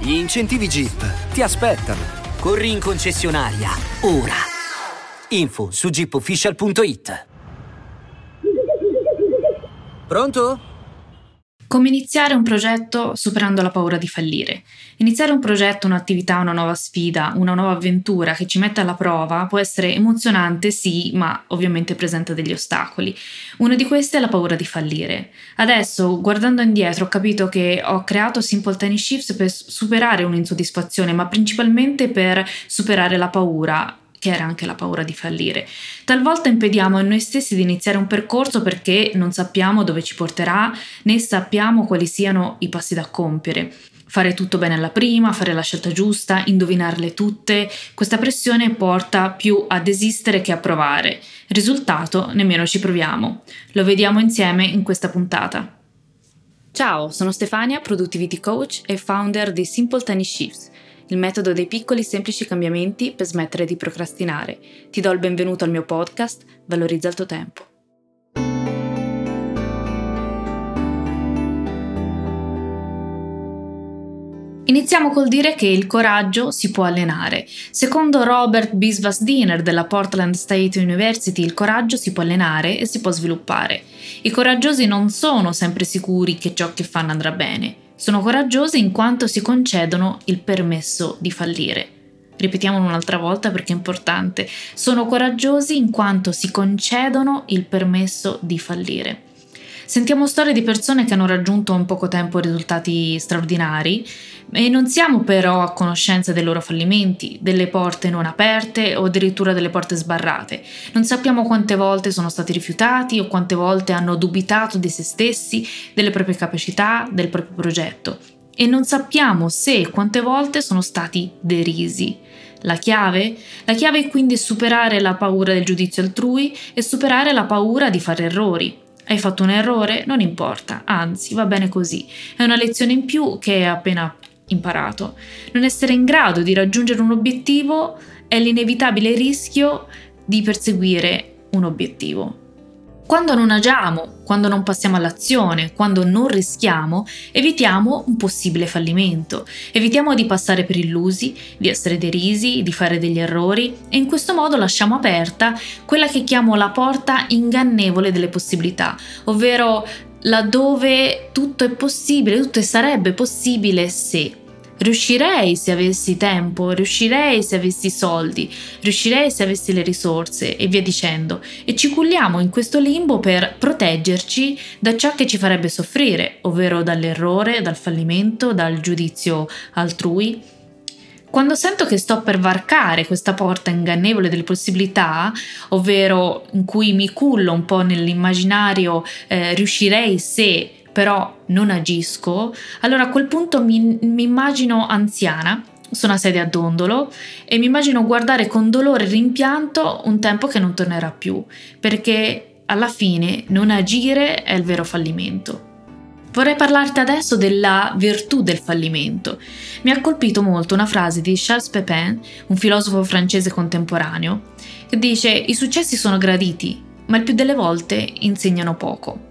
Gli incentivi Jeep ti aspettano. Corri in concessionaria, ora. Info su jeepofficial.it. Pronto? Come iniziare un progetto superando la paura di fallire. Iniziare un progetto, un'attività, una nuova sfida, una nuova avventura che ci mette alla prova può essere emozionante, sì, ma ovviamente presenta degli ostacoli. Uno di questi è la paura di fallire. Adesso, guardando indietro, ho capito che ho creato Simple Tiny Shifts per superare un'insoddisfazione, ma principalmente per superare la paura, che era anche la paura di fallire. Talvolta impediamo a noi stessi di iniziare un percorso perché non sappiamo dove ci porterà, né sappiamo quali siano i passi da compiere. Fare tutto bene alla prima, fare la scelta giusta, indovinarle tutte. Questa pressione porta più a desistere che a provare. Risultato, nemmeno ci proviamo. Lo vediamo insieme in questa puntata. Ciao, sono Stefania, Productivity Coach e founder di Simple Tiny Shifts, il metodo dei piccoli semplici cambiamenti per smettere di procrastinare. Ti do il benvenuto al mio podcast Valorizza il tuo tempo. Iniziamo col dire che il coraggio si può allenare. Secondo Robert Biswas-Diener della Portland State University, il coraggio si può allenare e si può sviluppare. I coraggiosi non sono sempre sicuri che ciò che fanno andrà bene. Sono coraggiosi in quanto si concedono il permesso di fallire. Ripetiamolo un'altra volta perché è importante. Sono coraggiosi in quanto si concedono il permesso di fallire. Sentiamo storie di persone che hanno raggiunto in poco tempo risultati straordinari e non siamo però a conoscenza dei loro fallimenti, delle porte non aperte o addirittura delle porte sbarrate. Non sappiamo quante volte sono stati rifiutati o quante volte hanno dubitato di se stessi, delle proprie capacità, del proprio progetto. E non sappiamo se e quante volte sono stati derisi. La chiave? La chiave è quindi superare la paura del giudizio altrui e superare la paura di fare errori. Hai fatto un errore? Non importa, anzi, va bene così. È una lezione in più che hai appena imparato. Non essere in grado di raggiungere un obiettivo è l'inevitabile rischio di perseguire un obiettivo. Quando non agiamo, quando non passiamo all'azione, quando non rischiamo, evitiamo un possibile fallimento. Evitiamo di passare per illusi, di essere derisi, di fare degli errori e in questo modo lasciamo aperta quella che chiamo la porta ingannevole delle possibilità, ovvero laddove tutto è possibile, tutto sarebbe possibile se. Riuscirei se avessi tempo, riuscirei se avessi soldi, riuscirei se avessi le risorse e via dicendo. E ci culliamo in questo limbo per proteggerci da ciò che ci farebbe soffrire, ovvero dall'errore, dal fallimento, dal giudizio altrui. Quando sento che sto per varcare questa porta ingannevole delle possibilità, ovvero in cui mi cullo un po' nell'immaginario riuscirei se, però non agisco, allora a quel punto mi immagino anziana, su una sedia a dondolo, e mi immagino guardare con dolore e rimpianto un tempo che non tornerà più, perché alla fine non agire è il vero fallimento. Vorrei parlarti adesso della virtù del fallimento. Mi ha colpito molto una frase di Charles Pépin, un filosofo francese contemporaneo, che dice: «I successi sono graditi, ma il più delle volte insegnano poco».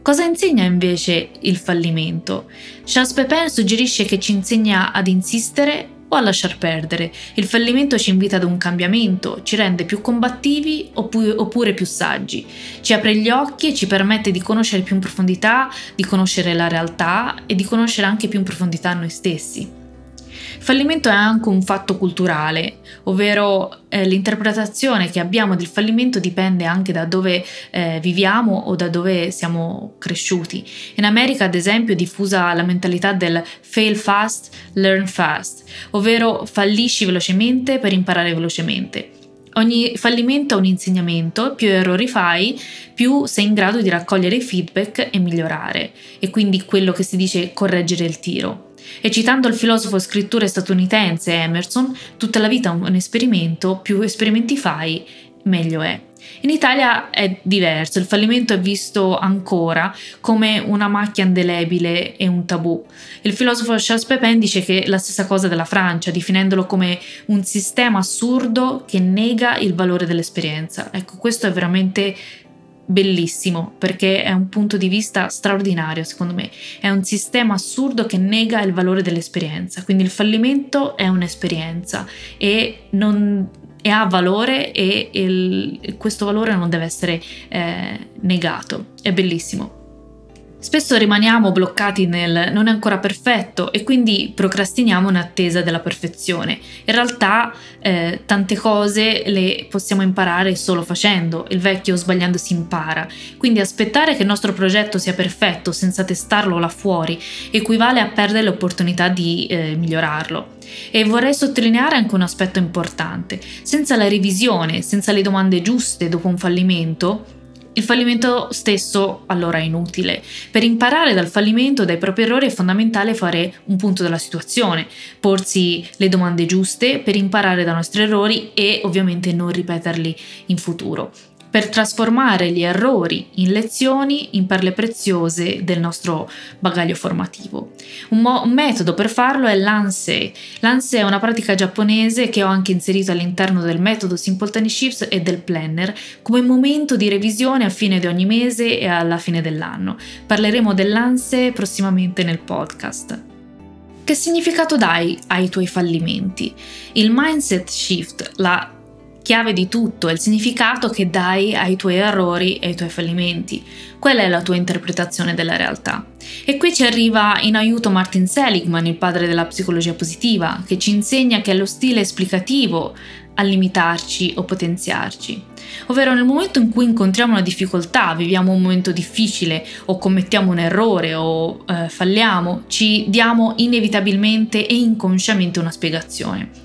Cosa insegna invece il fallimento? Charles Pépin suggerisce che ci insegna ad insistere o a lasciar perdere. Il fallimento ci invita ad un cambiamento, ci rende più combattivi oppure più saggi. Ci apre gli occhi e ci permette di conoscere più in profondità, di conoscere la realtà e di conoscere anche più in profondità noi stessi. Il fallimento è anche un fatto culturale, ovvero l'interpretazione che abbiamo del fallimento dipende anche da dove viviamo o da dove siamo cresciuti. In America, ad esempio, è diffusa la mentalità del fail fast, learn fast, ovvero fallisci velocemente per imparare velocemente. Ogni fallimento ha un insegnamento, più errori fai, più sei in grado di raccogliere feedback e migliorare, e quindi quello che si dice correggere il tiro. E citando il filosofo e scrittore statunitense Emerson, tutta la vita un esperimento, più esperimenti fai, meglio è. In Italia è diverso, il fallimento è visto ancora come una macchia indelebile e un tabù. Il filosofo Charles Pépin dice che la stessa cosa della Francia, definendolo come un sistema assurdo che nega il valore dell'esperienza. Ecco, questo è veramente bellissimo, perché è un punto di vista straordinario, secondo me. È un sistema assurdo che nega il valore dell'esperienza, quindi il fallimento è un'esperienza e ha valore e questo valore non deve essere negato. È bellissimo. Spesso rimaniamo bloccati nel non è ancora perfetto e quindi procrastiniamo in attesa della perfezione. In realtà tante cose le possiamo imparare solo facendo, il vecchio sbagliando si impara. Quindi aspettare che il nostro progetto sia perfetto senza testarlo là fuori equivale a perdere l'opportunità di migliorarlo. E vorrei sottolineare anche un aspetto importante: senza la revisione, senza le domande giuste dopo un fallimento, il fallimento stesso allora è inutile. Per imparare dal fallimento, dai propri errori, è fondamentale fare un punto della situazione, porsi le domande giuste per imparare dai nostri errori e ovviamente non ripeterli in futuro. Per trasformare gli errori in lezioni, in perle preziose del nostro bagaglio formativo. Un metodo per farlo è l'ANSEI. L'ANSEI è una pratica giapponese che ho anche inserito all'interno del metodo Simple Tiny Shifts e del planner come momento di revisione a fine di ogni mese e alla fine dell'anno. Parleremo dell'ANSEI prossimamente nel podcast. Che significato dai ai tuoi fallimenti? Il mindset shift, la chiave di tutto è il significato che dai ai tuoi errori e ai tuoi fallimenti. Quella è la tua interpretazione della realtà. E qui ci arriva in aiuto Martin Seligman, il padre della psicologia positiva, che ci insegna che è lo stile esplicativo a limitarci o potenziarci. Ovvero nel momento in cui incontriamo una difficoltà, viviamo un momento difficile o commettiamo un errore o falliamo, ci diamo inevitabilmente e inconsciamente una spiegazione.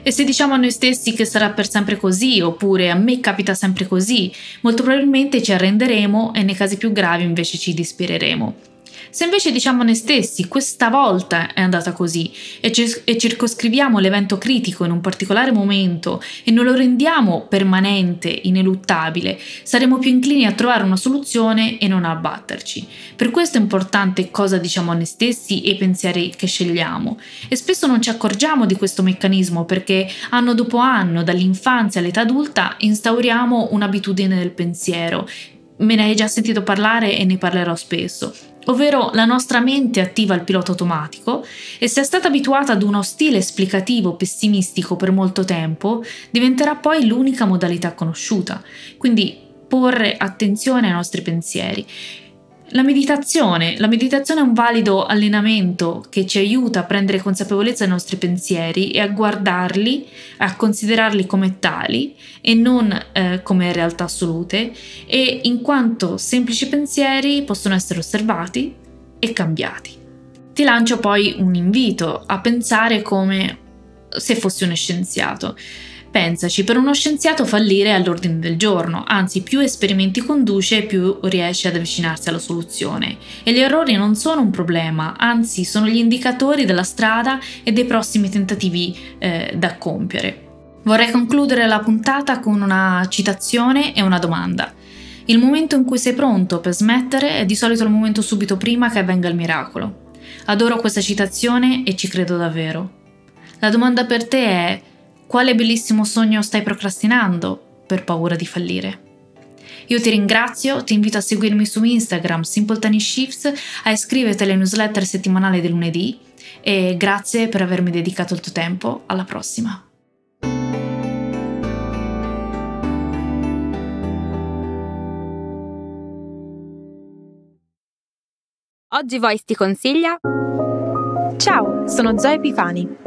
E se diciamo a noi stessi che sarà per sempre così, oppure a me capita sempre così, molto probabilmente ci arrenderemo e nei casi più gravi invece ci dispereremo. Se invece diciamo a noi stessi questa volta è andata così e circoscriviamo l'evento critico in un particolare momento e non lo rendiamo permanente, ineluttabile, saremo più inclini a trovare una soluzione e non a abbatterci. Per questo è importante cosa diciamo a noi stessi e i pensieri che scegliamo, e spesso non ci accorgiamo di questo meccanismo perché anno dopo anno, dall'infanzia all'età adulta, instauriamo un'abitudine del pensiero. Me ne hai già sentito parlare e ne parlerò spesso. Ovvero la nostra mente attiva il pilota automatico e se è stata abituata ad uno stile esplicativo pessimistico per molto tempo, diventerà poi l'unica modalità conosciuta. Quindi porre attenzione ai nostri pensieri. La meditazione è un valido allenamento che ci aiuta a prendere consapevolezza dei nostri pensieri e a guardarli, a considerarli come tali e non come realtà assolute, e in quanto semplici pensieri possono essere osservati e cambiati. Ti lancio poi un invito a pensare come se fossi uno scienziato. Pensaci, per uno scienziato fallire è all'ordine del giorno, anzi più esperimenti conduce più riesce ad avvicinarsi alla soluzione. E gli errori non sono un problema, anzi sono gli indicatori della strada e dei prossimi tentativi da compiere. Vorrei concludere la puntata con una citazione e una domanda. Il momento in cui sei pronto per smettere è di solito il momento subito prima che avvenga il miracolo. Adoro questa citazione e ci credo davvero. La domanda per te è: quale bellissimo sogno stai procrastinando per paura di fallire? Io ti ringrazio, ti invito a seguirmi su Instagram Simple Tiny Shifts, a iscriverti alla newsletter settimanale del lunedì e grazie per avermi dedicato il tuo tempo. Alla prossima! Oggi Voice ti consiglia... Ciao, sono Zoe Pifani.